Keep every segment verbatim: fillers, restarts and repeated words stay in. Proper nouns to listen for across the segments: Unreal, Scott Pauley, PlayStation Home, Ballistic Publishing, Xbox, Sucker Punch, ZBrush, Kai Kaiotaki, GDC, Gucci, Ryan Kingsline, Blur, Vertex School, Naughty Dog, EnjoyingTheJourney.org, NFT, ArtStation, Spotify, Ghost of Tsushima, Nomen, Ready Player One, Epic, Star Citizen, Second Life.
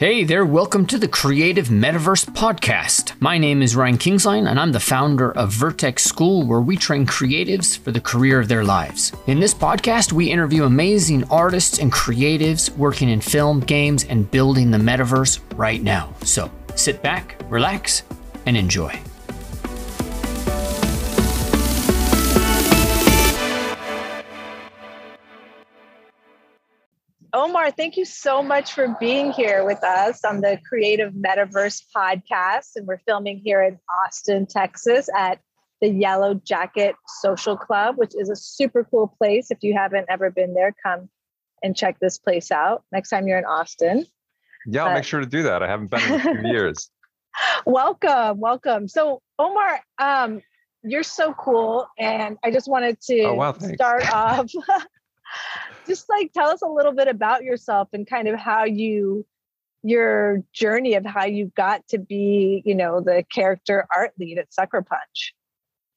Hey there, welcome to the Creative Metaverse Podcast. My name is Ryan Kingsline, and I'm the founder of Vertex School, where we train creatives for the career of their lives. In this podcast, we interview amazing artists and creatives working in film, games, and building the metaverse right now. So sit back, relax, and enjoy. Omar, thank you so much for being here with us on the Creative Metaverse Podcast. And we're filming here in Austin, Texas at the Yellow Jacket Social Club, which is a super cool place. If you haven't ever been there, come and check this place out next time you're in Austin. Yeah, I'll uh, make sure to do that. I haven't been in a few years. Welcome, welcome. So Omar, um, you're so cool. And I just wanted to oh, wow, start off... Just like tell us a little bit about yourself and kind of how you, your journey of how you got to be, you know, the character art lead at Sucker Punch.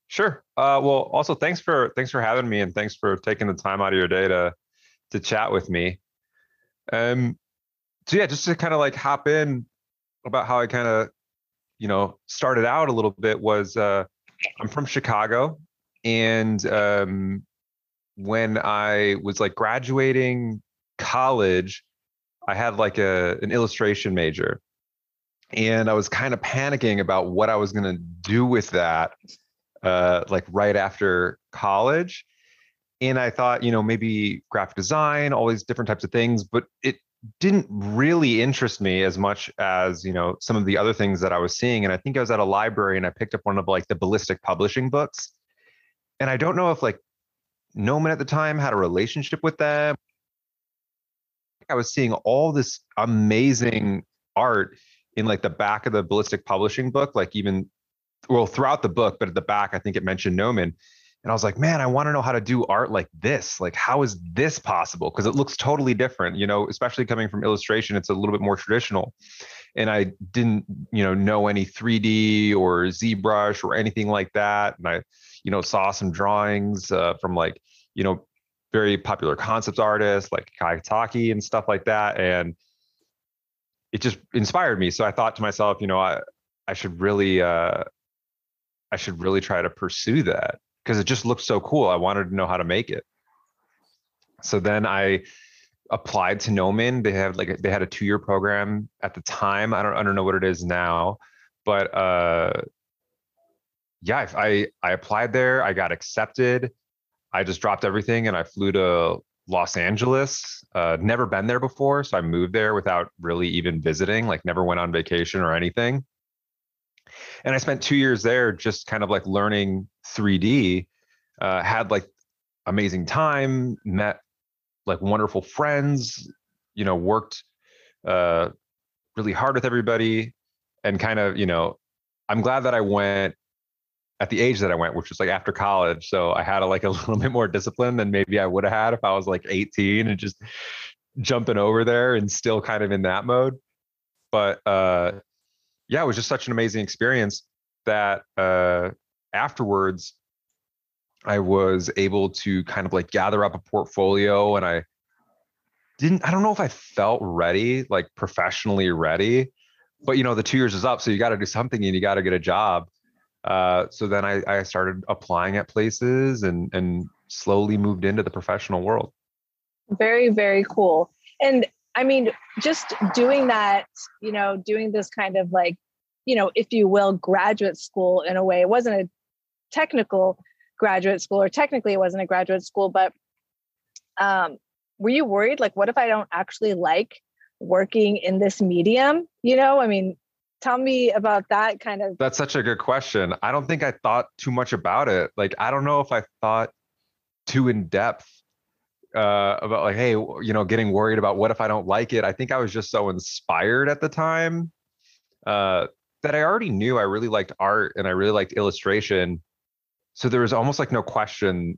Sure. Uh, well, also thanks for thanks for having me and thanks for taking the time out of your day to to chat with me. Um, so yeah, just to kind of like hop in about how I kind of, you know, started out a little bit was uh, I'm from Chicago and. Um, When I was like graduating college, I had like a an illustration major, and I was kind of panicking about what I was gonna do with that, uh, like right after college. And I thought, you know, maybe graphic design, all these different types of things, but it didn't really interest me as much as, you know, some of the other things that I was seeing. And I think I was at a library and I picked up one of like the Ballistic Publishing books, and I don't know if like Nomen at the time had a relationship with them. I was seeing all this amazing art in like the back of the Ballistic Publishing book, like even, well, throughout the book, but at the back, I think it mentioned Nomen. And I was like, man, I want to know how to do art like this. Like, how is this possible? Because it looks totally different, you know, especially coming from illustration, it's a little bit more traditional. And I didn't, you know, know any three D or ZBrush or anything like that. And I, you know, saw some drawings uh, from like, you know, very popular concept artists like Kai Kaiotaki and stuff like that. And it just inspired me. So I thought to myself, you know, I, I should really, uh, I should really try to pursue that because it just looked so cool. I wanted to know how to make it. So then I applied to Nomen. They have like, they had a two year program at the time. I don't, I don't know what it is now, but, uh, yeah, I I applied there, I got accepted. I just dropped everything and I flew to Los Angeles. Uh, never been there before, so I moved there without really even visiting, like never went on vacation or anything. And I spent two years there just kind of like learning three D, uh, had like amazing time, met like wonderful friends, you know, worked uh, really hard with everybody and kind of, you know, I'm glad that I went at the age that I went, which was like after college. So I had a, like a little bit more discipline than maybe I would have had if I was like eighteen and just jumping over there and still kind of in that mode. But uh, yeah, it was just such an amazing experience that uh, afterwards I was able to kind of like gather up a portfolio, and I didn't, I don't know if I felt ready, like professionally ready, but you know, the two years is up. So you got to do something and you got to get a job. Uh, so then I, I started applying at places and, and slowly moved into the professional world. Very, very cool. And I mean, just doing that, you know, doing this kind of like, you know, if you will, graduate school in a way. It wasn't a technical graduate school, or technically it wasn't a graduate school, but um, were you worried? Like, what if I don't actually like working in this medium? You know, I mean, tell me about that kind of. That's such a good question. I don't think I thought too much about it. Like, I don't know if I thought too in depth uh, about like, hey, you know, getting worried about what if I don't like it? I think I was just so inspired at the time uh, that I already knew I really liked art and I really liked illustration. So there was almost like no question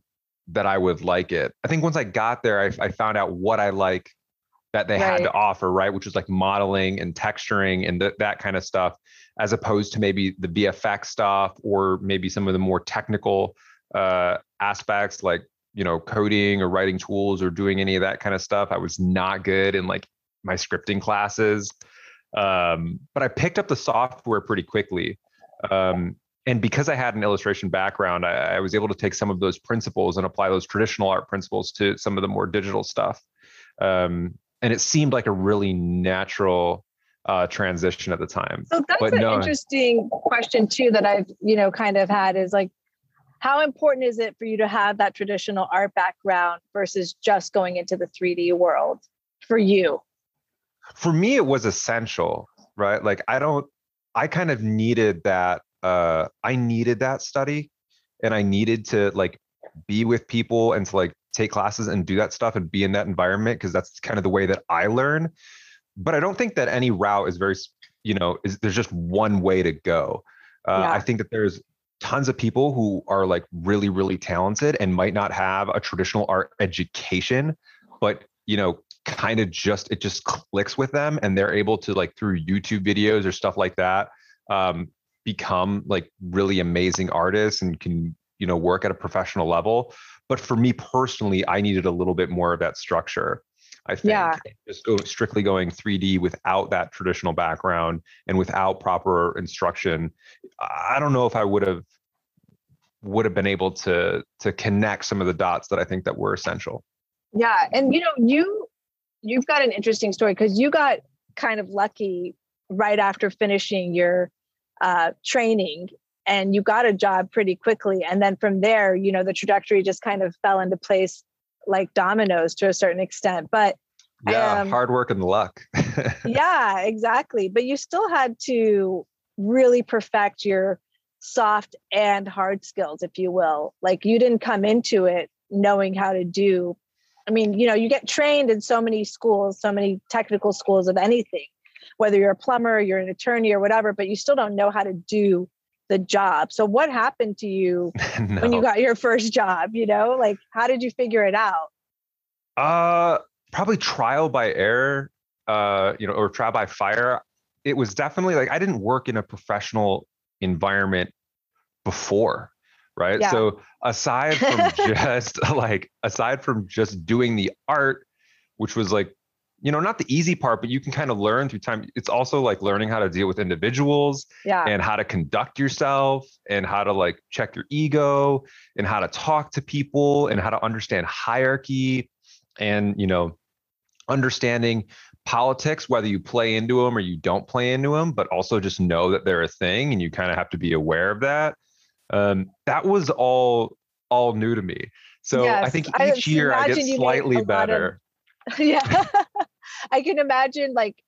that I would like it. I think once I got there, I, I found out what I like that they right. had to offer, right? Which was like modeling and texturing and th- that kind of stuff, as opposed to maybe the V F X stuff or maybe some of the more technical uh, aspects like, you know, coding or writing tools or doing any of that kind of stuff. I was not good in like my scripting classes. Um, but I picked up the software pretty quickly. Um, and because I had an illustration background, I, I was able to take some of those principles and apply those traditional art principles to some of the more digital stuff. Um, and it seemed like a really natural uh, transition at the time. So that's but an no, interesting question too, that I've, you know, kind of had is like, how important is it for you to have that traditional art background versus just going into the three D world for you? For me, it was essential, right? Like I don't, I kind of needed that. Uh, I needed that study, and I needed to like be with people and to like take classes and do that stuff and be in that environment, because that's kind of the way that I learn. But I don't think that any route is very, you know, is there's just one way to go. Uh, yeah. I think that there's tons of people who are like really, really talented and might not have a traditional art education, but, you know, kind of just, it just clicks with them, and they're able to like through YouTube videos or stuff like that, um, become like really amazing artists and can, you know, work at a professional level. But for me personally, I needed a little bit more of that structure, I think. Yeah. Just strictly going three D without that traditional background and without proper instruction, I don't know if I would have would have been able to to connect some of the dots that I think that were essential. Yeah, and you know, you you've got an interesting story, because you got kind of lucky right after finishing your uh, training, and you got a job pretty quickly, and then from there, you know, the trajectory just kind of fell into place, like dominoes to a certain extent. But yeah, um, hard work and luck. Yeah, exactly. But you still had to really perfect your soft and hard skills, if you will. Like you didn't come into it knowing how to do, I mean, you know, you get trained in so many schools, so many technical schools of anything, whether you're a plumber, you're an attorney or whatever, but you still don't know how to do the job. So what happened to you no. when you got your first job, you know, like how did you figure it out? Uh, probably trial by error, uh, you know, or trial by fire. It was definitely like, I didn't work in a professional environment before, right? Yeah. So aside from just like, aside from just doing the art, which was like, you know, not the easy part, but you can kind of learn through time. It's also like learning how to deal with individuals yeah. and how to conduct yourself and how to like check your ego and how to talk to people and how to understand hierarchy and, you know, understanding politics, whether you play into them or you don't play into them, but also just know that they're a thing and you kind of have to be aware of that. Um, that was all, all new to me. So yes, I think each I year I get slightly better. Of, yeah. I can imagine, like,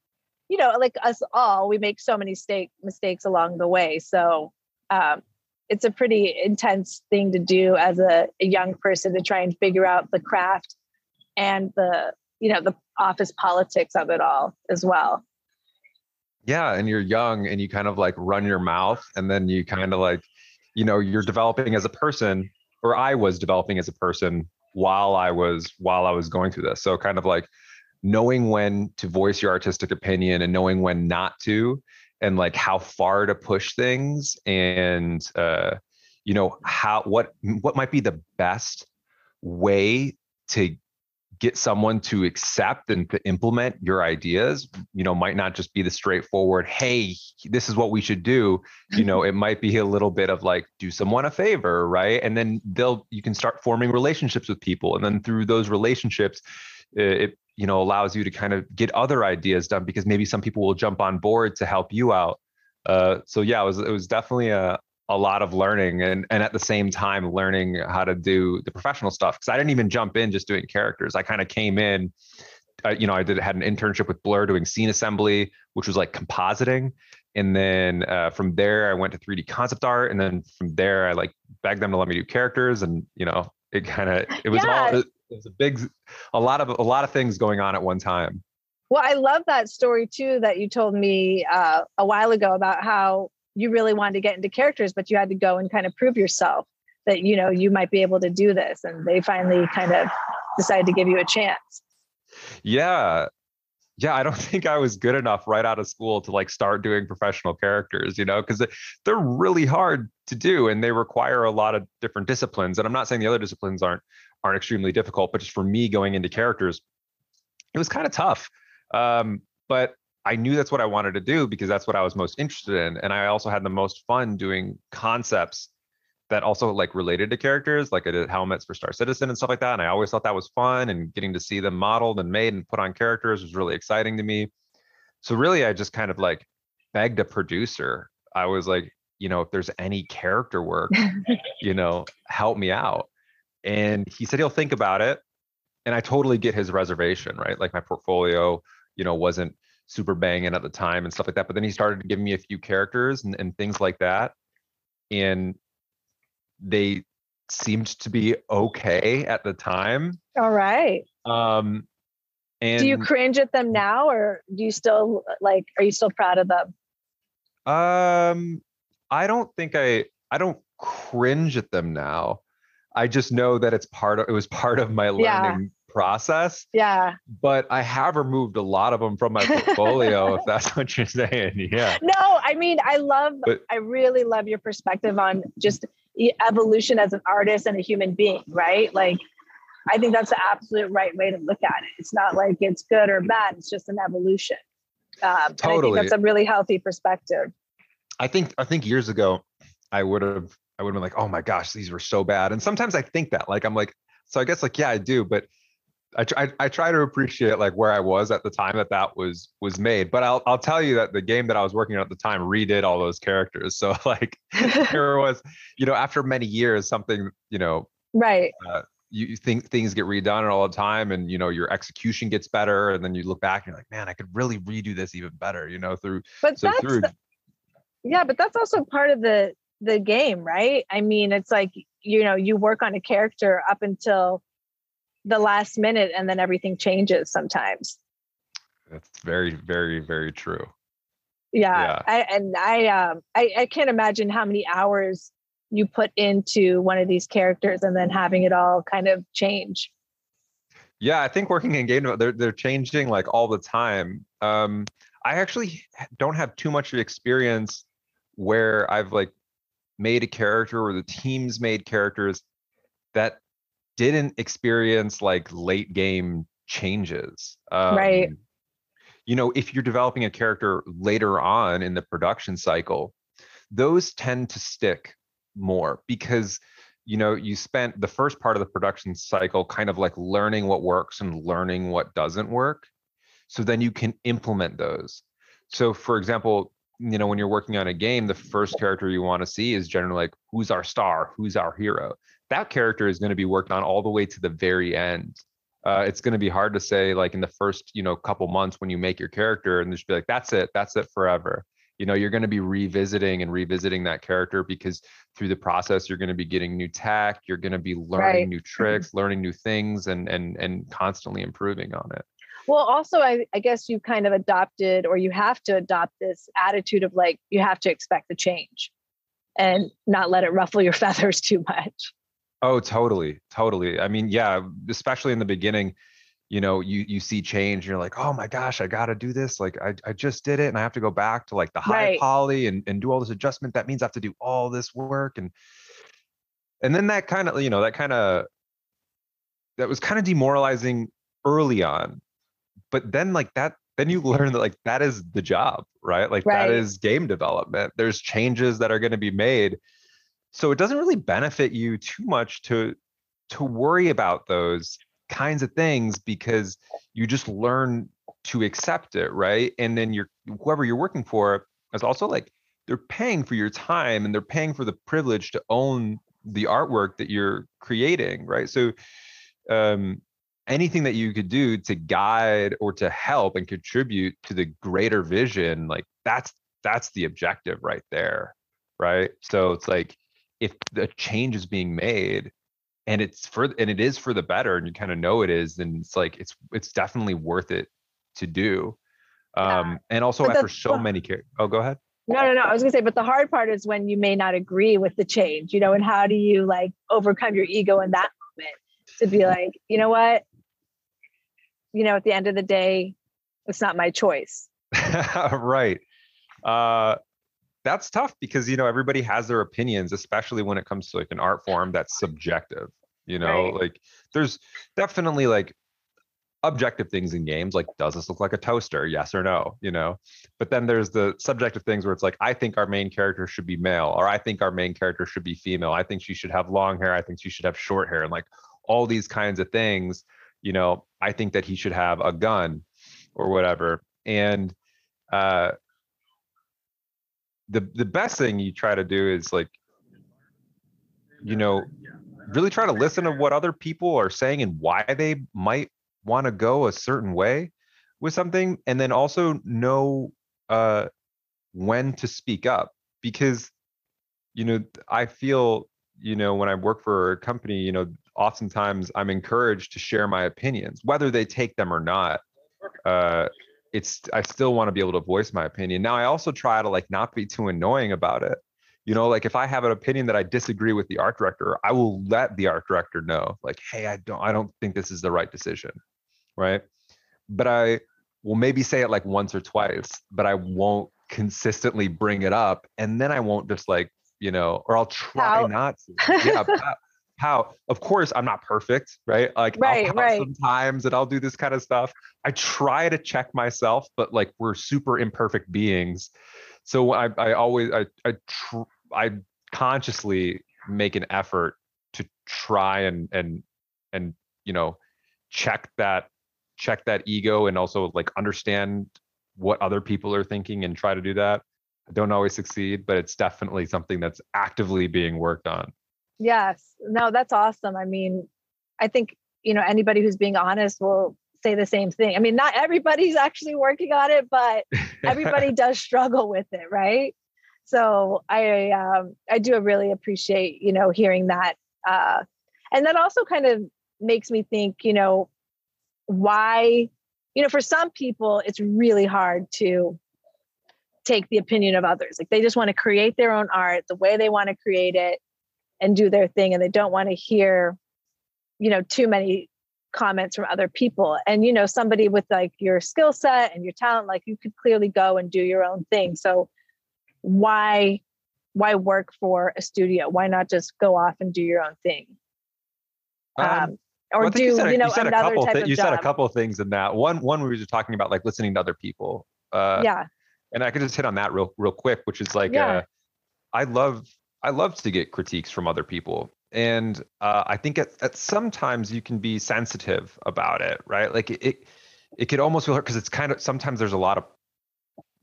you know, like us all, we make so many mistake, mistakes along the way. So um, it's a pretty intense thing to do as a, a young person, to try and figure out the craft and the, you know, the office politics of it all as well. Yeah. And you're young and you kind of like run your mouth, and then you kind of like, you know, you're developing as a person, or I was developing as a person while I was, while I was going through this. So kind of like, knowing when to voice your artistic opinion and knowing when not to, and like how far to push things, and uh, you know, how what what might be the best way to get someone to accept and to implement your ideas. You know, might not just be the straightforward, hey, this is what we should do. You know, it might be a little bit of like, do someone a favor, right? And then they'll you can start forming relationships with people, and then through those relationships, it you know, allows you to kind of get other ideas done, because maybe some people will jump on board to help you out. Uh, so yeah, it was it was definitely a a lot of learning, and and at the same time learning how to do the professional stuff, because I didn't even jump in just doing characters. I kind of came in, uh, you know, I did had an internship with Blur doing scene assembly, which was like compositing, and then uh, from there I went to three D concept art, and then from there I like begged them to let me do characters, and you know, it kind of it was yeah. all. It, It was a big, a lot of, a lot of things going on at one time. Well, I love that story too, that you told me uh, a while ago about how you really wanted to get into characters, but you had to go and kind of prove yourself that, you know, you might be able to do this. And they finally kind of decided to give you a chance. Yeah. Yeah. I don't think I was good enough right out of school to like start doing professional characters, you know, because they're really hard to do and they require a lot of different disciplines. And I'm not saying the other disciplines aren't, aren't extremely difficult, but just for me going into characters, it was kind of tough. Um, but I knew that's what I wanted to do because that's what I was most interested in. And I also had the most fun doing concepts that also like related to characters, like I did helmets for Star Citizen and stuff like that. And I always thought that was fun, and getting to see them modeled and made and put on characters was really exciting to me. So really, I just kind of like begged a producer. I was like, you know, if there's any character work, you know, help me out. And he said he'll think about it. And I totally get his reservation, right? Like my portfolio, you know, wasn't super banging at the time and stuff like that. But then he started giving me a few characters and, and things like that. And they seemed to be okay at the time. All right. Um, and do you cringe at them now, or do you still like, are you still proud of them? Um, I don't think I, I don't cringe at them now. I just know that it's part of, it was part of my learning yeah. process. Yeah. But I have removed a lot of them from my portfolio, if that's what you're saying. Yeah. No, I mean, I love, but, I really love your perspective on just evolution as an artist and a human being, right? Like, I think that's the absolute right way to look at it. It's not like it's good or bad. It's just an evolution. Um, totally. I think that's a really healthy perspective. I think, I think years ago, I would have, I would have been like, oh my gosh, these were so bad. And sometimes I think that, like, I'm like, so I guess like, yeah, I do, but I try, I try to appreciate like where I was at the time that that was, was made. But I'll, I'll tell you that the game that I was working on at the time redid all those characters. So like there was, you know, after many years, something, you know, right. Uh, you think things get redone all the time, and you know your execution gets better, and then you look back and you're like, man, I could really redo this even better, you know, through but so that's through the, yeah but that's also part of the the game, right? I mean, it's like, you know, you work on a character up until the last minute, and then everything changes sometimes. That's very, very, very true. Yeah, yeah. I, and I um I, I can't imagine how many hours you put into one of these characters and then having it all kind of change. Yeah, I think working in game development, they're, they're changing like all the time. Um, I actually don't have too much experience where I've like made a character or the team's made characters that didn't experience like late game changes. Um, right. You know, if you're developing a character later on in the production cycle, those tend to stick more because, you know, you spent the first part of the production cycle kind of like learning what works and learning what doesn't work. So then you can implement those. So for example, you know, when you're working on a game, the first character you want to see is generally like, who's our star? Who's our hero? That character is going to be worked on all the way to the very end. Uh, it's going to be hard to say like in the first, you know, couple months when you make your character and just be like, that's it, that's it forever. You know, you're going to be revisiting and revisiting that character because through the process, you're going to be getting new tech, you're going to be learning right. new tricks, learning new things, and and and constantly improving on it. Well, also, I, I guess you've kind of adopted, or you have to adopt this attitude of like, you have to expect the change and not let it ruffle your feathers too much. Oh, totally. Totally. I mean, yeah, especially in the beginning, you know, you you see change, you're like, oh my gosh, I got to do this. Like, I, I just did it, and I have to go back to like the high right. poly and, and do all this adjustment. That means I have to do all this work. And and then that kind of, you know, that kind of, that was kind of demoralizing early on. But then like that, then you learn that like that is the job, right? Like right. that is game development. There's changes that are going to be made. So it doesn't really benefit you too much to to worry about those kinds of things because you just learn to accept it, right? And then you're whoever you're working for is also like they're paying for your time, and they're paying for the privilege to own the artwork that you're creating, right? So um anything that you could do to guide or to help and contribute to the greater vision, like that's that's the objective right there, right? So it's like if the change is being made and it's for and it is for the better, and you kind of know it is, then it's like it's it's definitely worth it to do. Um, yeah. And also but after so many characters. Oh, go ahead. No, no, no. I was gonna say, but the hard part is when you may not agree with the change, you know, and how do you like overcome your ego in that moment to be like, you know what, you know, at the end of the day, it's not my choice. Right. Uh, that's tough because, you know, everybody has their opinions, especially when it comes to like an art form that's subjective, you know, right. like there's definitely like objective things in games, like, does this look like a toaster? Yes or no, you know? But then there's the subjective things where it's like, I think our main character should be male, or I think our main character should be female. I think she should have long hair. I think she should have short hair. And like all these kinds of things, you know, I think that he should have a gun or whatever. And uh, the the best thing you try to do is like, you know, really try to listen to what other people are saying and why they might want to go a certain way with something. And then also know uh, when to speak up, because, you know, I feel, you know, when I work for a company, you know, oftentimes I'm encouraged to share my opinions, whether they take them or not. Uh, it's, I still want to be able to voice my opinion. Now, I also try to like not be too annoying about it. You know, like if I have an opinion that I disagree with the art director, I will let the art director know, like, hey, I don't, I don't think this is the right decision, right? But I will maybe say it like once or twice, but I won't consistently bring it up, and then I won't just like, you know, or I'll try How? not to. Yeah, how? Of course, I'm not perfect, right? Like right, I'll right. sometimes, and I'll do this kind of stuff. I try to check myself, but like we're super imperfect beings, so I, I always, I, I. Tr- I consciously make an effort to try and, and, and, you know, check that, check that ego, and also like understand what other people are thinking and try to do that. I don't always succeed, but it's definitely something that's actively being worked on. Yes. No, that's awesome. I mean, I think, you know, anybody who's being honest will say the same thing. I mean, not everybody's actually working on it, but everybody does struggle with it, right? So I um, I do really appreciate, you know, hearing that. Uh, and that also kind of makes me think, you know, why, you know, for some people, it's really hard to take the opinion of others. Like they just want to create their own art the way they want to create it and do their thing. And they don't want to hear, you know, too many comments from other people. And, you know, somebody with like your skill set and your talent, like you could clearly go and do your own thing. So why why work for a studio? Why not just go off and do your own thing? Um, um, or well, do, you, said, you know, you said another a type th- of You job. said a couple of things in that. One, one we were just talking about like listening to other people. Uh, yeah. And I could just hit on that real real quick, which is like, yeah. uh, I love I love to get critiques from other people. And uh, I think at, at sometimes you can be sensitive about it, right? Like it, it, it could almost feel hard because it's kind of, sometimes there's a lot of,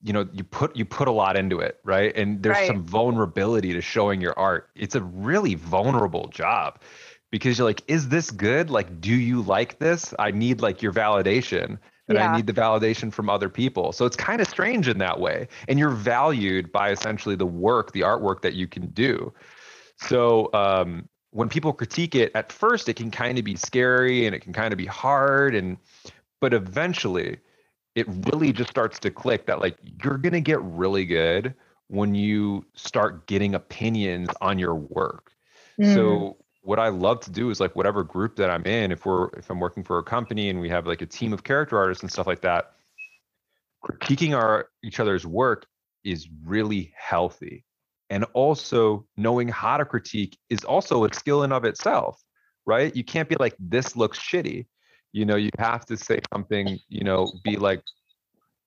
you know, you put you put a lot into it, right? And there's right. some vulnerability to showing your art. It's a really vulnerable job because you're like, is this good? Like, do you like this? I need like your validation, and yeah. I need the validation from other people. So it's kind of strange in that way. And you're valued by essentially the work, the artwork that you can do. So um, when people critique it, at first it can kind of be scary and it can kind of be hard, and but eventually it really just starts to click that like you're going to get really good when you start getting opinions on your work. Mm. So what I love to do is like whatever group that I'm in, if we're, if I'm working for a company and we have like a team of character artists and stuff like that, critiquing our each other's work is really healthy. And also knowing how to critique is also a skill in of itself, right? You can't be like, this looks shitty. You know, you have to say something, you know, be like,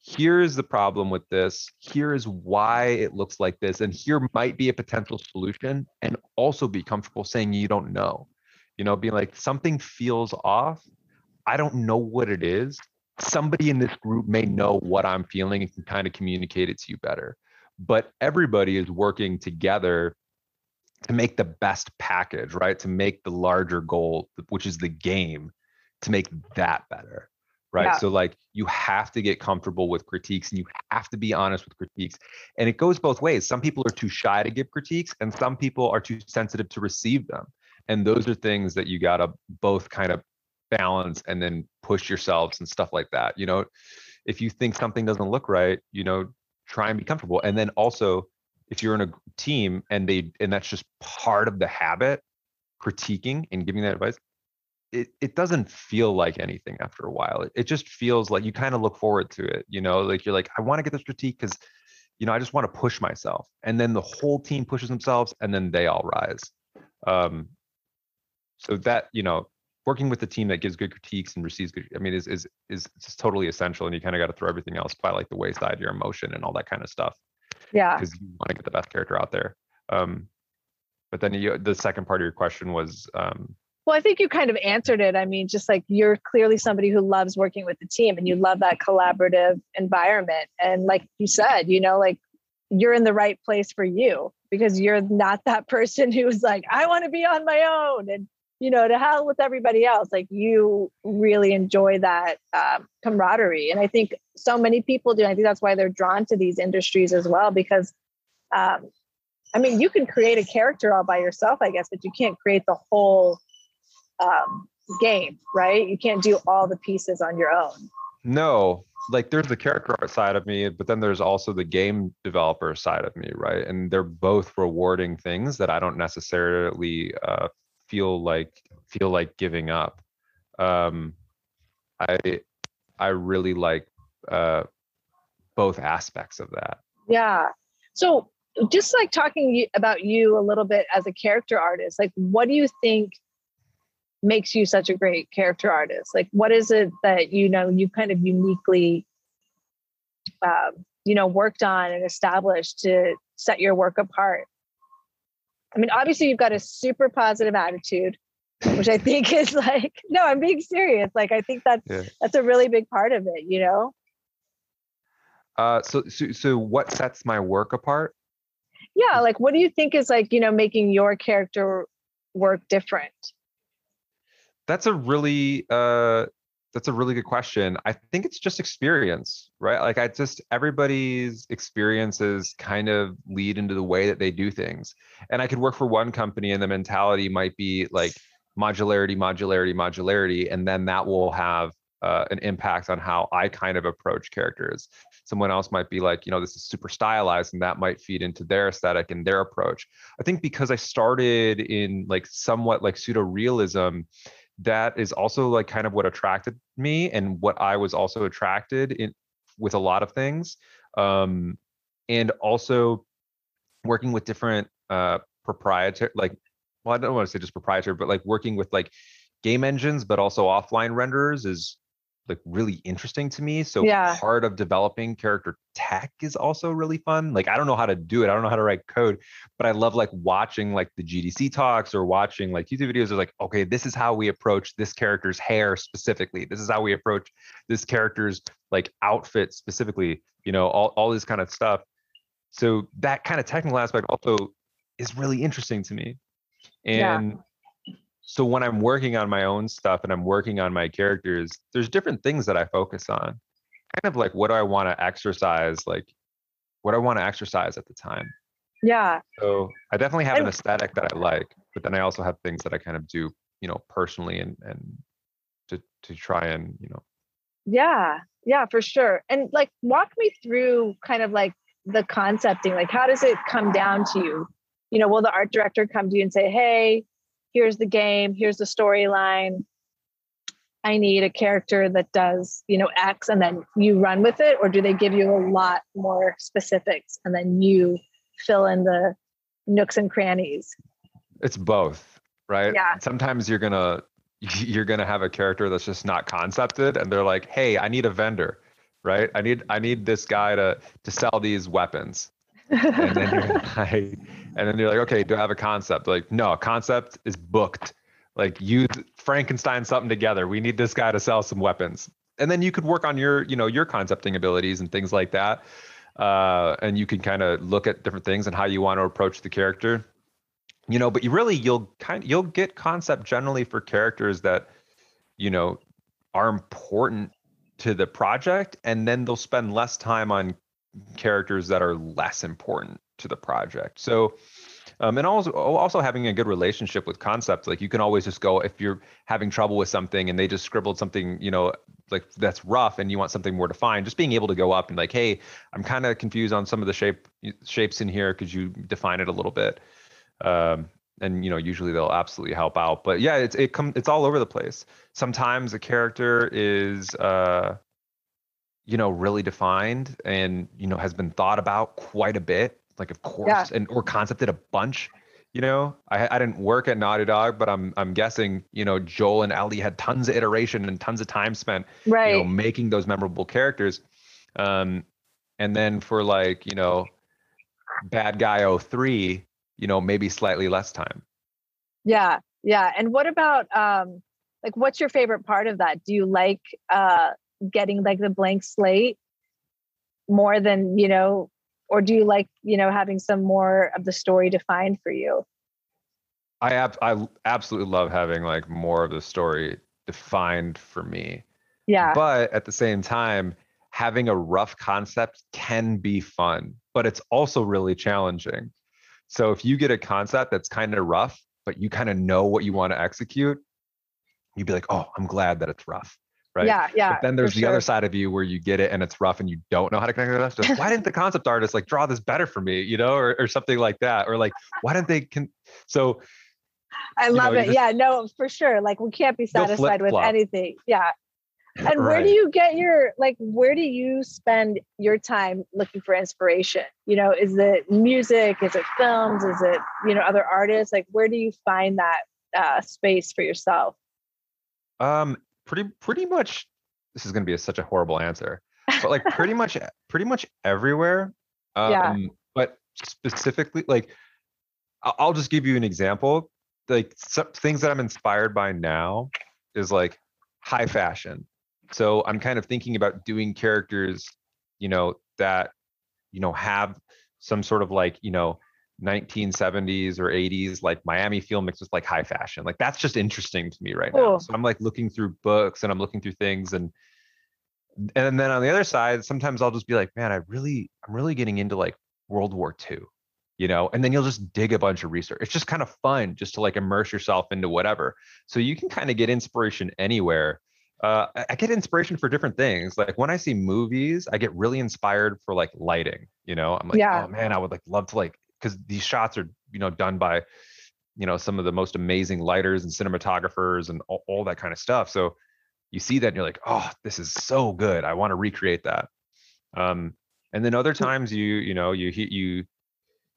here's the problem with this. Here is why it looks like this. And here might be a potential solution, and also be comfortable saying you don't know, you know, being like something feels off. I don't know what it is. Somebody in this group may know what I'm feeling and can kind of communicate it to you better. But everybody is working together to make the best package, right? To make the larger goal, which is the game, to make that better, right? Yeah. So like you have to get comfortable with critiques, and you have to be honest with critiques. And it goes both ways. Some people are too shy to give critiques, and some people are too sensitive to receive them. And those are things that you gotta both kind of balance and then push yourselves and stuff like that. You know, if you think something doesn't look right, you know, try and be comfortable. And then also if you're in a team and they, and that's just part of the habit, critiquing and giving that advice, It it doesn't feel like anything after a while. It, it just feels like you kind of look forward to it, you know, like you're like, I want to get this critique because, you know, I just want to push myself. And then the whole team pushes themselves, and then they all rise. Um, so that, you know, working with a team that gives good critiques and receives good, I mean, is is is just totally essential. And you kind of got to throw everything else by like the wayside, your emotion and all that kind of stuff. Yeah. Because you want to get the best character out there. Um, but then you, the second part of your question was. Um, well, I think you kind of answered it. I mean, just like you're clearly somebody who loves working with the team and you love that collaborative environment. And like you said, you know, like you're in the right place for you because you're not that person who's like, I want to be on my own and, you know, to hell with everybody else. Like you really enjoy that um, camaraderie. And I think so many people do. I think that's why they're drawn to these industries as well, because um, I mean, you can create a character all by yourself, I guess, but you can't create the whole um, game, right? You can't do all the pieces on your own. No, like there's the character art side of me, but then there's also the game developer side of me, right? And they're both rewarding things that I don't necessarily uh, feel like feel like giving up. Um, I I really like uh, both aspects of that. Yeah. So just like talking about you a little bit as a character artist, like what do you think makes you such a great character artist? Like what is it that, you know, you kind of uniquely, um, you know, worked on and established to set your work apart? I mean, obviously you've got a super positive attitude, which I think is like, no, I'm being serious. Like, I think that's, yeah. that's a really big part of it, you know? Uh, so, so, so what sets my work apart? Yeah. Like, what do you think is like, you know, making your character work different? That's a really, uh, that's a really good question. I think it's just experience, right? Like I just, everybody's experiences kind of lead into the way that they do things. And I could work for one company and the mentality might be like modularity, modularity, modularity. And then that will have uh, an impact on how I kind of approach characters. Someone else might be like, you know, this is super stylized, and that might feed into their aesthetic and their approach. I think because I started in like somewhat like pseudo realism, that is also like kind of what attracted me and what I was also attracted in with a lot of things. Um, and also working with different uh, proprietary, like, well, I don't want to say just proprietary, but like working with like game engines, but also offline renderers is like really interesting to me. So yeah. part of developing character tech is also really fun. Like, I don't know how to do it. I don't know how to write code, but I love like watching like the G D C talks or watching like YouTube videos. Are like, okay, this is how we approach this character's hair specifically. This is how we approach this character's like outfit specifically, you know, all, all this kind of stuff. So that kind of technical aspect also is really interesting to me. And yeah. So when I'm working on my own stuff and I'm working on my characters, there's different things that I focus on. Kind of like, what do I want to exercise? Like, what do I want to exercise at the time? Yeah. So I definitely have and, an aesthetic that I like, but then I also have things that I kind of do, you know, personally and and to to try and, you know. Yeah. Yeah, for sure. And like, walk me through kind of like the concepting. Like, how does it come down to you? You know, will the art director come to you and say, hey, here's the game, here's the storyline, I need a character that does, you know, X, and then you run with it? Or do they give you a lot more specifics and then you fill in the nooks and crannies? It's both, right? Yeah. Sometimes you're gonna you're gonna have a character that's just not concepted and they're like, hey, I need a vendor, right? I need I need this guy to to sell these weapons. and, then you're like, and then you're like, okay, do I have a concept? Like, no, a concept is booked. Like, you Frankenstein something together. We need this guy to sell some weapons. And then you could work on your, you know, your concepting abilities and things like that. Uh, and you can kind of look at different things and how you want to approach the character. You know, but you really, you'll kind you'll get concept generally for characters that, you know, are important to the project. And then they'll spend less time on characters that are less important to the project. So, um, and also also having a good relationship with concepts. Like, you can always just go, if you're having trouble with something and they just scribbled something, you know, like that's rough and you want something more defined, just being able to go up and like, hey, I'm kind of confused on some of the shape shapes in here. Could you define it a little bit? Um, and, you know, usually they'll absolutely help out, but yeah, it's, it comes, it's all over the place. Sometimes a character is, uh, you know, really defined and, you know, has been thought about quite a bit, like, of course, yeah. and or concepted a bunch. you know, I, I didn't work at Naughty Dog, but I'm I'm guessing, you know, Joel and Ellie had tons of iteration and tons of time spent, right, you know, making those memorable characters. Um, and then for like, you know, Bad Guy oh three, you know, maybe slightly less time. Yeah, yeah. And what about um, like, what's your favorite part of that? Do you like uh, getting like the blank slate more than, you know, or do you like, you know, having some more of the story defined for you? I ab- I absolutely love having like more of the story defined for me. Yeah. But at the same time, having a rough concept can be fun, but it's also really challenging. So if you get a concept that's kind of rough, but you kind of know what you want to execute, you'd be like, oh, I'm glad that it's rough. Right? Yeah, yeah. But then there's the sure. other side of you where you get it and it's rough and you don't know how to connect with it. Like, why didn't the concept artist like draw this better for me, you know, or or something like that? Or like, why didn't they can? So I love know, it. Just, yeah, no, for sure. Like, we can't be satisfied with anything. Yeah. And right. where do you get your, like, where do you spend your time looking for inspiration? You know, is it music? Is it films? Is it, you know, other artists? Like, where do you find that uh, space for yourself? Um. Pretty, pretty much. This is going to be a, such a horrible answer, but like pretty much, pretty much everywhere. Um, yeah. But specifically, like, I'll just give you an example. Like, some things that I'm inspired by now is like high fashion. So I'm kind of thinking about doing characters, you know, that, you know, have some sort of like, you know, nineteen seventies or eighties like Miami feel mixed with like high fashion. Like, that's just interesting to me right cool. now. So I'm like looking through books and I'm looking through things, and and then on the other side, sometimes I'll just be like, man, I really I'm really getting into like World War two, you know, and then you'll just dig a bunch of research. It's just kind of fun just to like immerse yourself into whatever. So you can kind of get inspiration anywhere. Uh, I get inspiration for different things. Like, when I see movies, I get really inspired for like lighting, you know. I'm like, yeah. oh man, I would like love to like, because these shots are, you know, done by, you know, some of the most amazing lighters and cinematographers and all, all that kind of stuff. So you see that and you're like, oh, this is so good. I want to recreate that. Um, and then other times you, you know, you you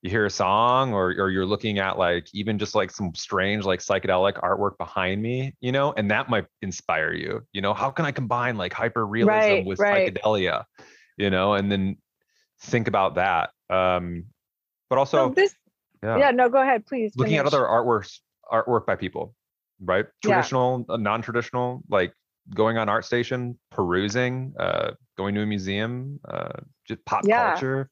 you hear a song, or or you're looking at like even just like some strange like psychedelic artwork behind me, you know, and that might inspire you. You know, how can I combine like hyper realism right, with right. psychedelia, you know, and then think about that. Um, But also, so this, yeah. yeah, no, go ahead, please. Looking finish. At other artworks, artwork by people, right? Traditional, yeah. non-traditional, like going on ArtStation, perusing, uh, going to a museum, uh, just pop yeah. culture,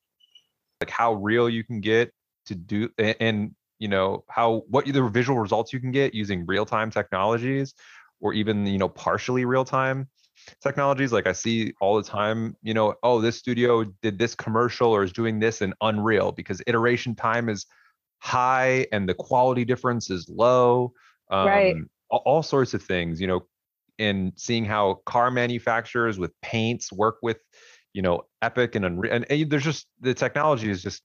like how real you can get to do, and, and you know how what the visual results you can get using real-time technologies, or even you know partially real-time technologies. Like, I see all the time, you know, oh, this studio did this commercial or is doing this in Unreal because iteration time is high and the quality difference is low. Um, right. All sorts of things, you know, and seeing how car manufacturers with paints work with, you know, Epic and Unreal. And, and there's just, the technology is just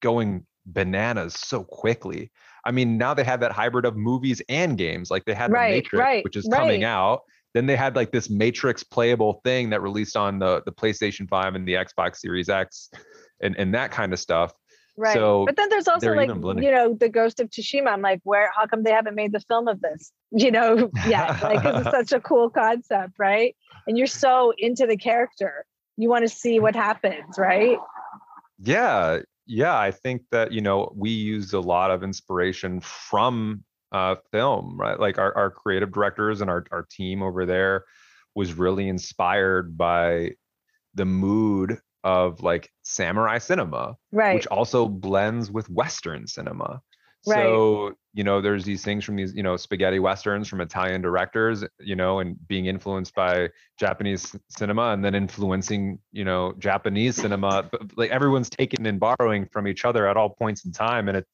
going bananas so quickly. I mean, now they have that hybrid of movies and games. Like, they had right, The Matrix, right, which is right. coming out. Then they had like this Matrix playable thing that released on the, the PlayStation five and the Xbox Series X and, and that kind of stuff. Right. So, but then there's also like, you know, the Ghost of Tsushima. I'm like, where, how come they haven't made the film of this? You know, yeah, like, cause it's such a cool concept, right? And you're so into the character. You want to see what happens, right? Yeah. Yeah. I think that, you know, we use a lot of inspiration from Uh, film, right? Like, our, our creative directors and our, our team over there was really inspired by the mood of like samurai cinema, right? Which also blends with Western cinema. Right. So, you know, there's these things from these, you know, spaghetti Westerns from Italian directors, you know, and being influenced by Japanese cinema and then influencing, you know, Japanese cinema. But, like, everyone's taking and borrowing from each other at all points in time. And it,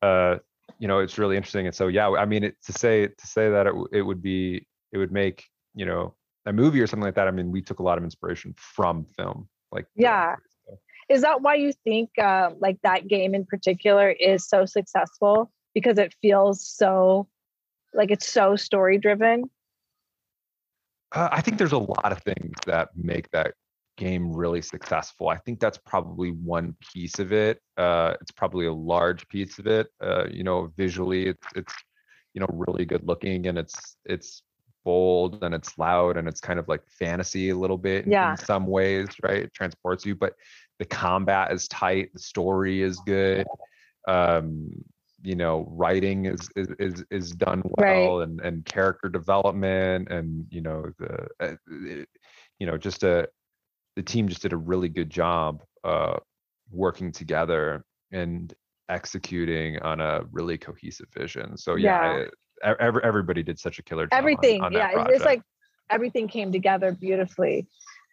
uh, you know, it's really interesting. And so, yeah, I mean, it, to say to say that it, it would be, it would make, you know, a movie or something like that. I mean, we took a lot of inspiration from film. Like, yeah. So. Is that why you think uh, like that game in particular is so successful? Because it feels so, like, it's so story driven? Uh, I think there's a lot of things that make that game really successful. I think that's probably one piece of it. Uh, it's probably a large piece of it. Uh, you know, visually, it's it's you know really good looking, and it's it's bold and it's loud and it's kind of like fantasy a little bit in, yeah. in some ways, right? It transports you, but the combat is tight, the story is good. Um, you know, writing is is is, is done well, right. and and character development, and you know the uh, it, you know just a the team just did a really good job uh, working together and executing on a really cohesive vision. So yeah, yeah. It, every, everybody did such a killer job. Everything, on, on yeah, it's like everything came together beautifully.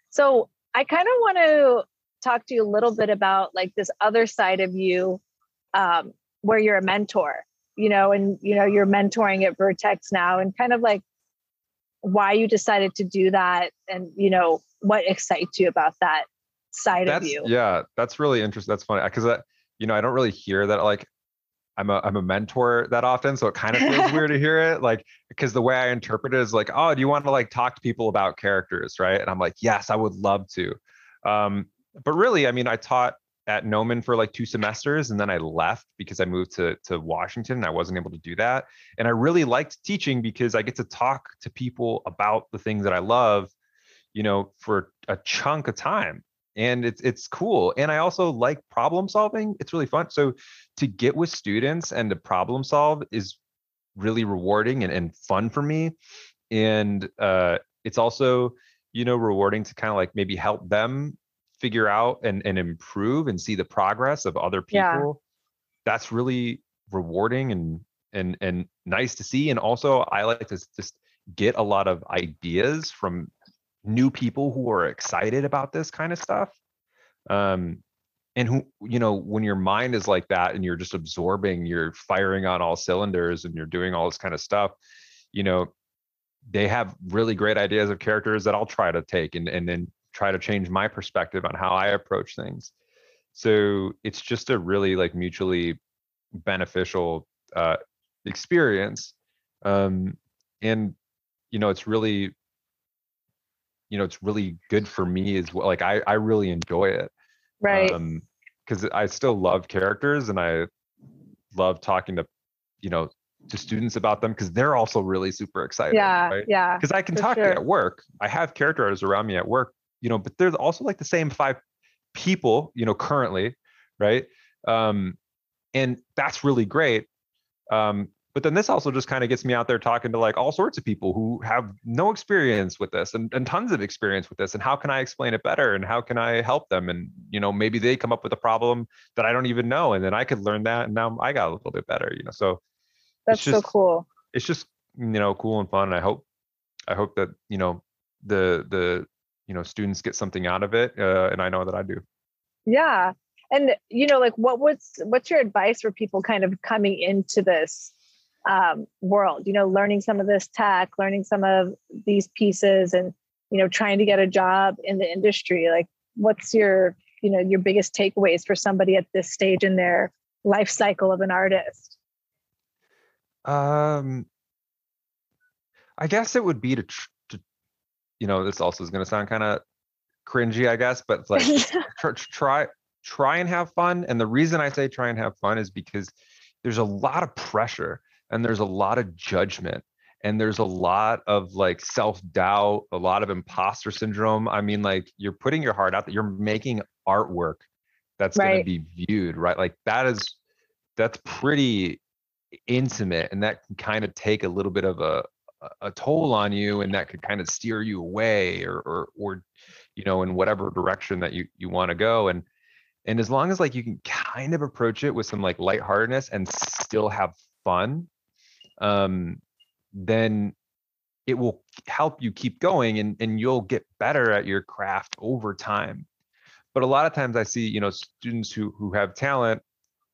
So I kind of want to talk to you a little bit about like this other side of you, um, where you're a mentor, you know, and you know you're mentoring at Vertex now, and kind of like why you decided to do that, and you know what excites you about that side that's, of you. Yeah, that's really interesting. That's funny because that you know I don't really hear that like I'm a I'm a mentor that often, so it kind of feels weird to hear it. Like because the way I interpret it is like, oh, do you want to like talk to people about characters, right? And I'm like, yes, I would love to. Um, but really, I mean, I taught at Nomen for like two semesters and then I left because I moved to to Washington and I wasn't able to do that. And I really liked teaching because I get to talk to people about the things that I love, you know, for a chunk of time. And it's it's cool. And I also like problem solving. It's really fun. So to get with students and to problem solve is really rewarding and, and fun for me. And uh, it's also, you know, rewarding to kind of like maybe help them figure out and, and improve and see the progress of other people. Yeah. That's really rewarding and and and nice to see. And also I like to just get a lot of ideas from new people who are excited about this kind of stuff. Um, and who, you know, when your mind is like that and you're just absorbing, you're firing on all cylinders and you're doing all this kind of stuff, you know, they have really great ideas of characters that I'll try to take and and then try to change my perspective on how I approach things. So it's just a really like mutually beneficial uh, experience. Um, and, you know, it's really, you know, it's really good for me as well. Like I, I really enjoy it. Right. Um, 'cause I still love characters and I love talking to, you know, to students about them because they're also really super excited. Yeah. Right? Yeah. 'Cause I can talk sure. to at work. I have character artists around me at work, you know, but there's also like the same five people, you know, currently, right? Um, and that's really great. Um, but then this also just kind of gets me out there talking to like all sorts of people who have no experience with this and, and tons of experience with this. And how can I explain it better? And how can I help them? And, you know, maybe they come up with a problem that I don't even know. And then I could learn that. And now I got a little bit better, you know, so. That's just so cool. It's just, you know, cool and fun. And I hope, I hope that, you know, the, the, you know, students get something out of it. Uh, and I know that I do. Yeah. And, you know, like what was, what's your advice for people kind of coming into this um, world, you know, learning some of this tech, learning some of these pieces and, you know, trying to get a job in the industry? Like what's your, you know, your biggest takeaways for somebody at this stage in their life cycle of an artist? Um, I guess it would be to, tr- to you know, this also is going to sound kind of cringy, I guess, but like tr- try, try and have fun. And the reason I say try and have fun is because there's a lot of pressure and there's a lot of judgment and there's a lot of like self-doubt, a lot of imposter syndrome. I mean, like you're putting your heart out that you're making artwork that's right. going to be viewed, right? Like that is, that's pretty intimate, and that can kind of take a little bit of a a toll on you, and that could kind of steer you away or or, or you know in whatever direction that you you want to go. And and as long as like you can kind of approach it with some like lightheartedness and still have fun, um then it will help you keep going, and and you'll get better at your craft over time. But a lot of times I see you know students who who have talent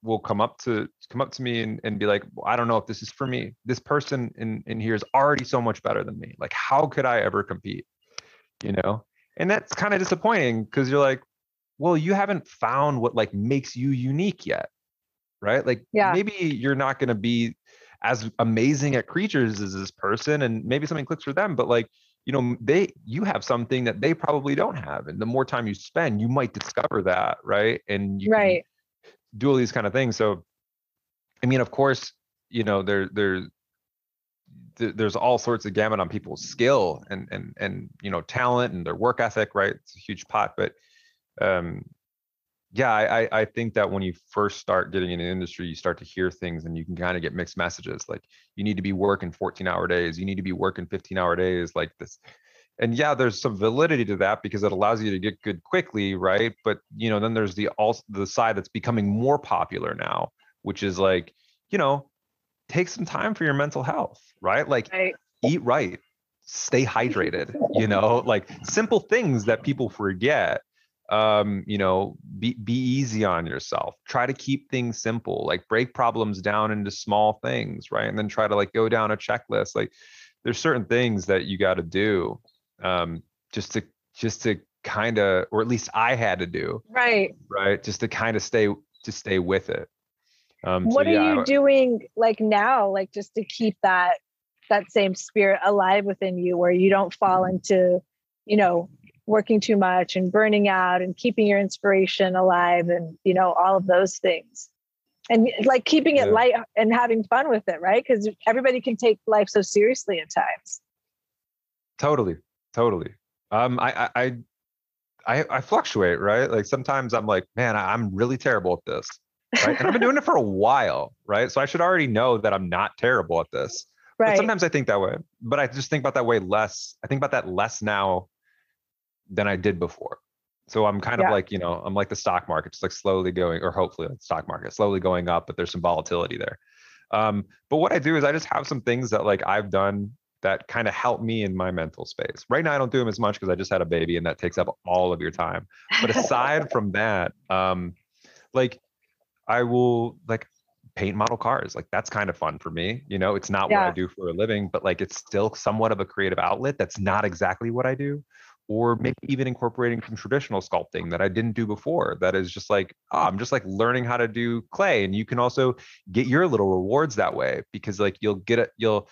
will come up to come up to me and, and be like, well, I don't know if this is for me. This person in, in here is already so much better than me. Like, how could I ever compete? You know? And that's kind of disappointing because you're like, well, you haven't found what like makes you unique yet. Right? Like yeah. maybe you're not going to be as amazing at creatures as this person, and maybe something clicks for them, but like, you know, they, you have something that they probably don't have. And the more time you spend, you might discover that, right? And you right. can do all these kind of things. So, I mean, of course, you know, there, there, there's all sorts of gamut on people's skill and, and, and, you know, talent and their work ethic, right? It's a huge pot, but, um, yeah, I I think that when you first start getting in an industry, you start to hear things and you can kind of get mixed messages. Like you need to be working fourteen hour days. You need to be working fifteen hour days like this. And yeah, there's some validity to that because it allows you to get good quickly, right? But, you know, then there's the also the side that's becoming more popular now, which is like, you know, take some time for your mental health, right? Like right. eat right, stay hydrated, you know, like simple things that people forget. Um, you know, be, be easy on yourself, try to keep things simple, like break problems down into small things, right? And then try to like go down a checklist. Like there's certain things that you got to do, um, just to, just to kind of, or at least I had to do, right. Right. Just to kind of stay, to stay with it. Um, what so, yeah, are you doing like now, like just to keep that, that same spirit alive within you where you don't fall into, you know, working too much and burning out and keeping your inspiration alive and, you know, all of those things and like keeping it yeah. light and having fun with it. Right. Cause everybody can take life so seriously at times. Totally. Totally. Um, I, I, I, I fluctuate, right? Like sometimes I'm like, man, I'm really terrible at this. Right. And I've been doing it for a while. Right. So I should already know that I'm not terrible at this. Right. But sometimes I think that way, but I just think about that way less. I think about that less now than I did before. So I'm kind yeah. of like, you know, I'm like the stock market, just like slowly going, or hopefully like the stock market slowly going up, but there's some volatility there. Um, but what I do is I just have some things that like I've done that kind of help me in my mental space. Right now, I don't do them as much because I just had a baby and that takes up all of your time. But aside from that, um, like I will like paint model cars. Like that's kind of fun for me. You know, it's not yeah. what I do for a living, but like it's still somewhat of a creative outlet. That's not exactly what I do. Or maybe even incorporating some traditional sculpting that I didn't do before. That is just like, oh, I'm just like learning how to do clay. And you can also get your little rewards that way because like you'll get a, you'll,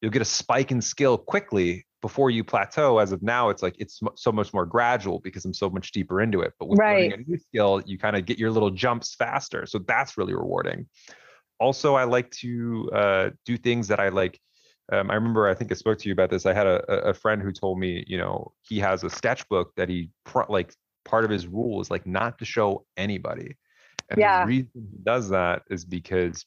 you'll get a spike in skill quickly before you plateau. As of now, it's like, it's so much more gradual because I'm so much deeper into it. But with right. learning a new skill, you kind of get your little jumps faster. So that's really rewarding. Also, I like to uh, do things that I like. Um, I remember, I think I spoke to you about this. I had a, a friend who told me, you know, he has a sketchbook that he pr- like part of his rule is like not to show anybody. And yeah. the reason he does that is because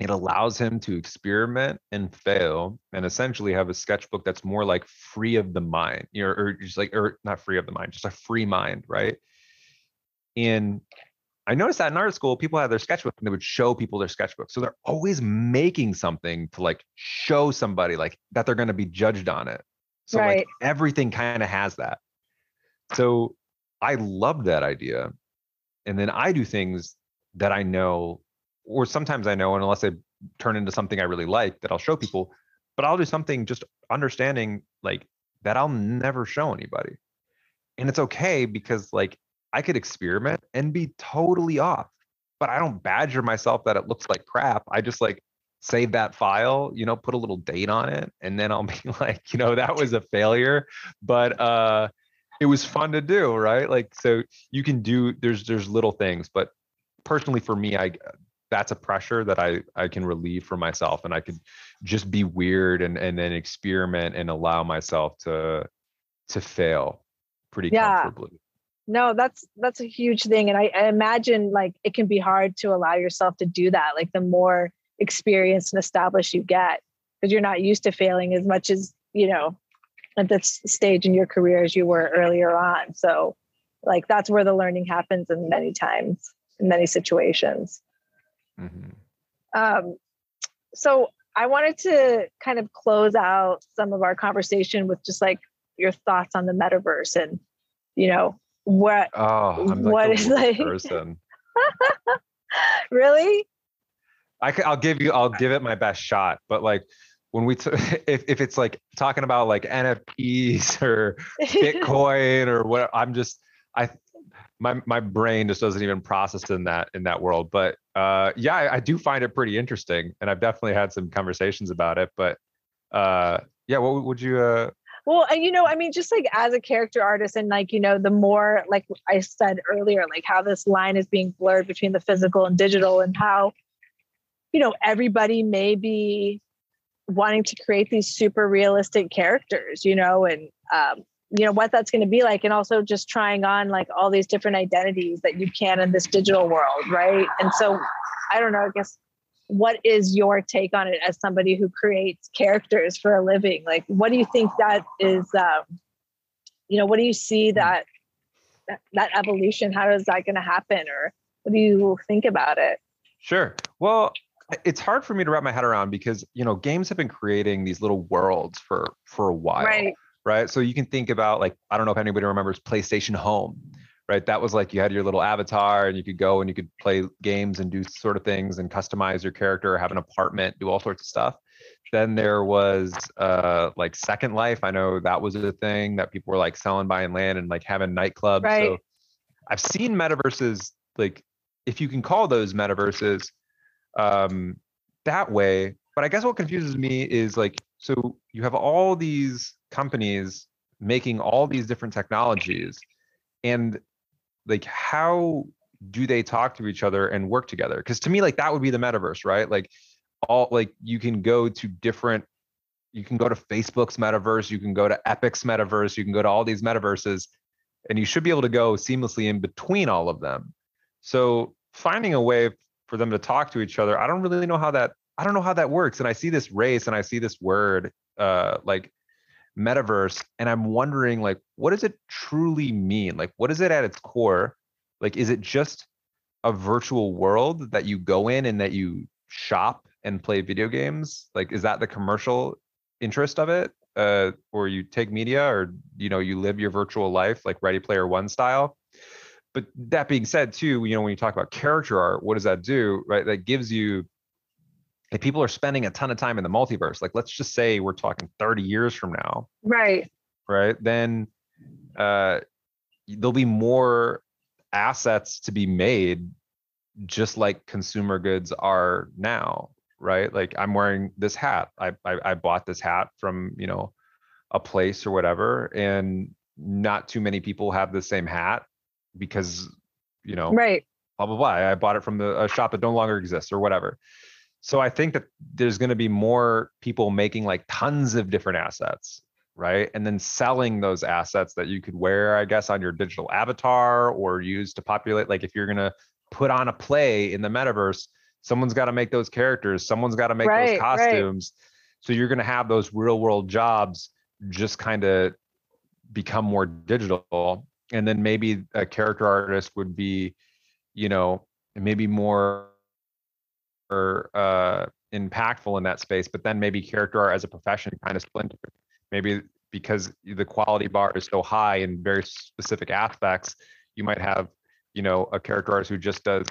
it allows him to experiment and fail and essentially have a sketchbook that's more like free of the mind, you know, or just like, or not free of the mind, just a free mind, right? And I noticed that in art school, people had their sketchbook and they would show people their sketchbook. So they're always making something to like show somebody like that they're going to be judged on it. So right. like everything kind of has that. So I love that idea. And then I do things that I know, or sometimes I know, and unless I turn into something I really like that I'll show people, but I'll do something just understanding like that I'll never show anybody. And it's okay because like, I could experiment and be totally off, but I don't badger myself that it looks like crap. I just like save that file, you know, put a little date on it. And then I'll be like, you know, that was a failure, but uh, it was fun to do, right? Like, so you can do, there's, there's little things, but personally for me, I, that's a pressure that I, I can relieve for myself and I could just be weird and, and then experiment and allow myself to, to fail pretty yeah. comfortably. No, that's, that's a huge thing. And I, I imagine like it can be hard to allow yourself to do that. Like the more experienced and established you get, because you're not used to failing as much as, you know, at this stage in your career as you were earlier on. So like, that's where the learning happens in many times, in many situations. Mm-hmm. Um, so I wanted to kind of close out some of our conversation with just like your thoughts on the metaverse and, you know, What? Oh, I'm like what is like? Person. Really? I can, I'll give you. I'll give it my best shot. But like when we, t- if if it's like talking about like N F Ts or Bitcoin or what, I'm just I, my my brain just doesn't even process in that in that world. But uh, yeah, I, I do find it pretty interesting, and I've definitely had some conversations about it. But uh, yeah, what would you? Uh, Well, you know, I mean, just like as a character artist and like, you know, the more, like I said earlier, like how this line is being blurred between the physical and digital, and how, you know, everybody may be wanting to create these super realistic characters, you know, and, um, you know, what that's going to be like. And also just trying on like all these different identities that you can in this digital world. Right. And so I don't know, I guess, what is your take on it as somebody who creates characters for a living? Like, what do you think that is, um, you know, what do you see that, that, that evolution, how is that going to happen? Or what do you think about it? Sure. Well, it's hard for me to wrap my head around because, you know, games have been creating these little worlds for, for a while. Right. Right. So you can think about like, I don't know if anybody remembers PlayStation Home, right? That was like, you had your little avatar and you could go and you could play games and do sort of things and customize your character, have an apartment, do all sorts of stuff. Then there was uh, like Second Life. I know that was a thing that people were like selling, buying land and like having nightclubs. Right. So I've seen metaverses, like if you can call those metaverses um, that way. But I guess what confuses me is like, so you have all these companies making all these different technologies, and like, how do they talk to each other and work together? Because to me, like that would be the metaverse, right? Like all, like you can go to different, you can go to Facebook's metaverse, you can go to Epic's metaverse, you can go to all these metaverses, and you should be able to go seamlessly in between all of them. So finding a way for them to talk to each other, I don't really know how that I don't know how that works. And I see this race and I see this word uh, like metaverse, and I'm wondering like, what does it truly mean? Like, what is it at its core? Like, is it just a virtual world that you go in and that you shop and play video games? Like, is that the commercial interest of it? Uh, or you take media, or, you know, you live your virtual life, like Ready Player One style. But that being said too, you know, when you talk about character art, what does that do, right? That gives you, if people are spending a ton of time in the multiverse, like let's just say we're talking thirty years from now, right? Right. Then uh, there'll be more assets to be made, just like consumer goods are now, right? Like I'm wearing this hat. I I, I bought this hat from, you know, a place or whatever, and not too many people have the same hat because, you know, right? Blah blah blah. I bought it from the a shop that no longer exists or whatever. So I think that there's going to be more people making like tons of different assets, right? And then selling those assets that you could wear, I guess, on your digital avatar or use to populate. Like if you're going to put on a play in the metaverse, someone's got to make those characters. Someone's got to make right, those costumes. Right. So you're going to have those real world jobs just kind of become more digital. And then maybe a character artist would be, you know, maybe more or uh impactful in that space, but then maybe character art as a profession kind of splintered, maybe because the quality bar is so high in very specific aspects. You might have, you know, a character artist who just does,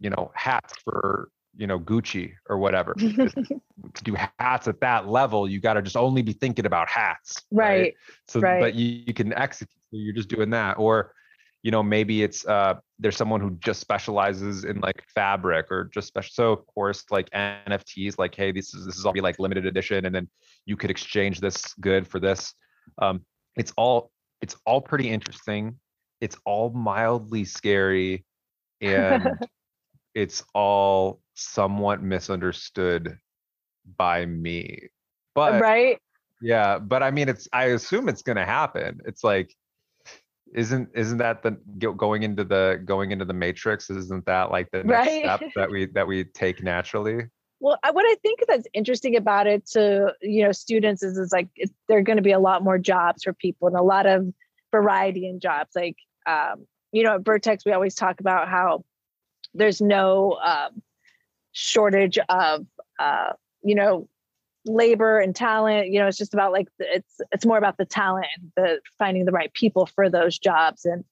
you know, hats for, you know, Gucci or whatever. To do hats at that level, you got to just only be thinking about hats, right, right? So right. But you, you can execute, you're just doing that. Or you know, maybe it's uh, there's someone who just specializes in like fabric or just special. So of course, like N F Ts, like, hey, this is this is all be like limited edition, and then you could exchange this good for this. Um, it's all it's all pretty interesting. It's all mildly scary, and it's all somewhat misunderstood by me. But right, yeah. But I mean, it's I assume it's gonna happen. It's like. Isn't isn't that the going into the going into the matrix? Isn't that like the next right? step that we that we take naturally? Well, I, what I think that's interesting about it to, you know, students is is like it, there are going to be a lot more jobs for people and a lot of variety in jobs. Like um, you know, at Vertex we always talk about how there's no um, shortage of uh, you know, labor and talent. You know, it's just about like it's it's more about the talent and the finding the right people for those jobs. And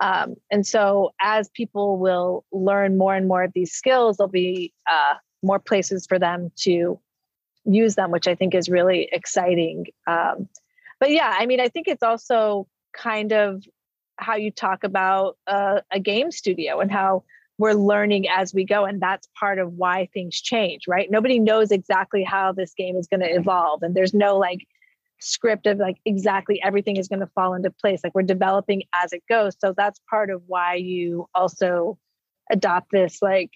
um and so as people will learn more and more of these skills, there'll be uh more places for them to use them, which I think is really exciting. Um but yeah, I mean, I think it's also kind of how you talk about uh, a game studio and how we're learning as we go. And that's part of why things change, right? Nobody knows exactly how this game is going to evolve. And there's no like script of like exactly everything is going to fall into place. Like we're developing as it goes. So that's part of why you also adopt this like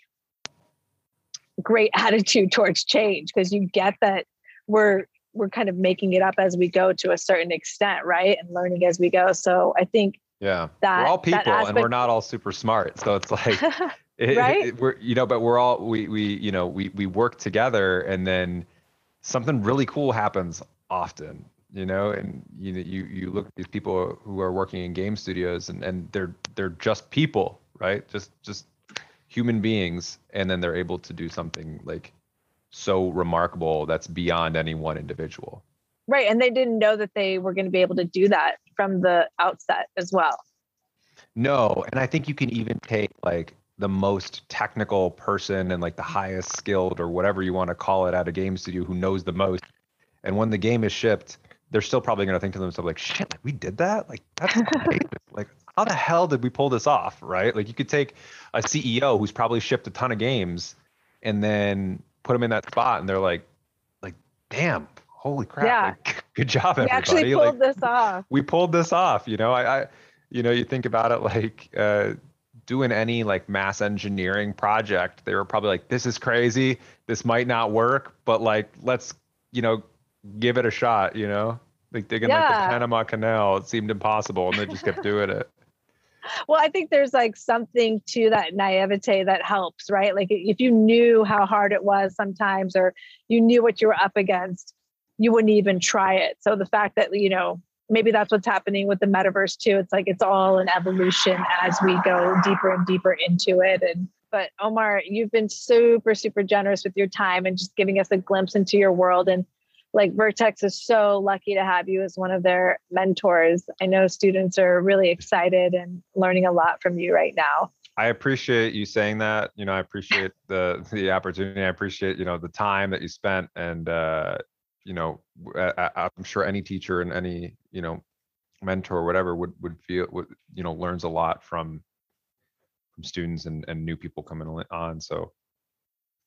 great attitude towards change, because you get that we're we're kind of making it up as we go to a certain extent, right? And learning as we go. So I think yeah, that, we're all people aspect- and we're not all super smart. So it's like it, right? it, we're you know, but we're all we we you know we we work together, and then something really cool happens often. You know, and you you you look at these people who are working in game studios, and, and they're they're just people, right? Just just human beings, and then they're able to do something like so remarkable that's beyond any one individual. Right, and they didn't know that they were going to be able to do that from the outset as well. No, and I think you can even take like the most technical person and like the highest skilled or whatever you want to call it at a game studio who knows the most. And when the game is shipped, they're still probably going to think to themselves like, shit, like we did that? Like, that's great. Like, how the hell did we pull this off, right? Like you could take a C E O who's probably shipped a ton of games and then put them in that spot and they're like, like, damn, holy crap. Yeah. Like, good job, everybody. We actually pulled like, this off. We pulled this off, you know? I, I you know, you think about it like uh, doing any like mass engineering project, they were probably like, this is crazy. This might not work, but like, let's, you know, give it a shot, you know, like digging yeah. like the Panama Canal, it seemed impossible and they just kept doing it. Well, I think there's like something to that naivete that helps, right? Like if you knew how hard it was sometimes, or you knew what you were up against, you wouldn't even try it. So the fact that, you know, maybe that's what's happening with the metaverse too. It's like, it's all an evolution as we go deeper and deeper into it. And but Omar, you've been super, super generous with your time and just giving us a glimpse into your world. And like Vertex is so lucky to have you as one of their mentors. I know students are really excited and learning a lot from you right now. I appreciate you saying that. You know, I appreciate the the opportunity. I appreciate, you know, the time that you spent. And, uh, you know, I, I'm sure any teacher and any, you know, mentor or whatever would, would feel, would, you know, learns a lot from from students and, and new people coming on. So.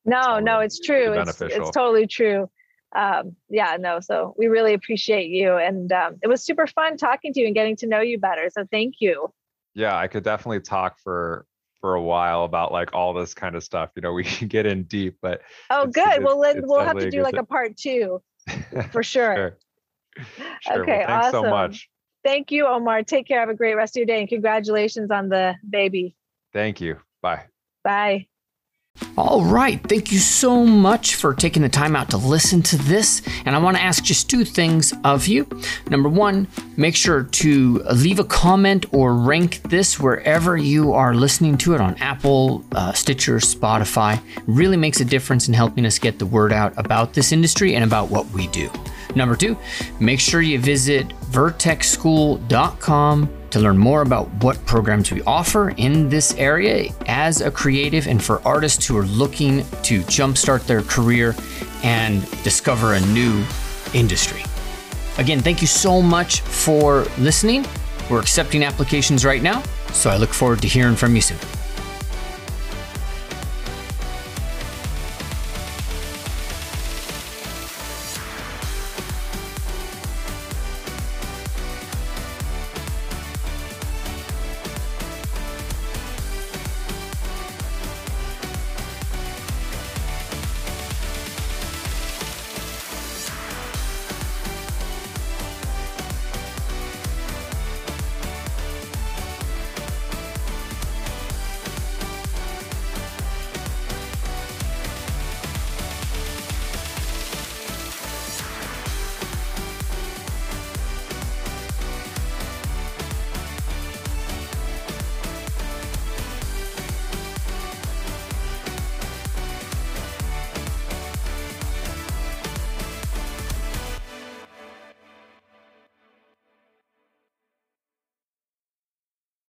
No, it's no, really, it's true. Really it's, it's totally true. Um, yeah, no. So we really appreciate you. And um, it was super fun talking to you and getting to know you better. So thank you. Yeah, I could definitely talk for, for a while about like all this kind of stuff. You know, we can get in deep, but. Oh, it's, good. It's, well, then we'll have to do like a part two for sure. sure. sure. Okay. Well, thanks awesome. so much. Thank you, Omar. Take care. Have a great rest of your day and congratulations on the baby. Thank you. Bye. Bye. All right, thank you so much for taking the time out to listen to this. And I want to ask just two things of you. Number one, make sure to leave a comment or rank this wherever you are listening to it on Apple, uh, Stitcher, Spotify. It really makes a difference in helping us get the word out about this industry and about what we do. Number two, make sure you visit vertex school dot com to learn more about what programs we offer in this area as a creative and for artists who are looking to jumpstart their career and discover a new industry. Again, thank you so much for listening. We're accepting applications right now, so I look forward to hearing from you soon.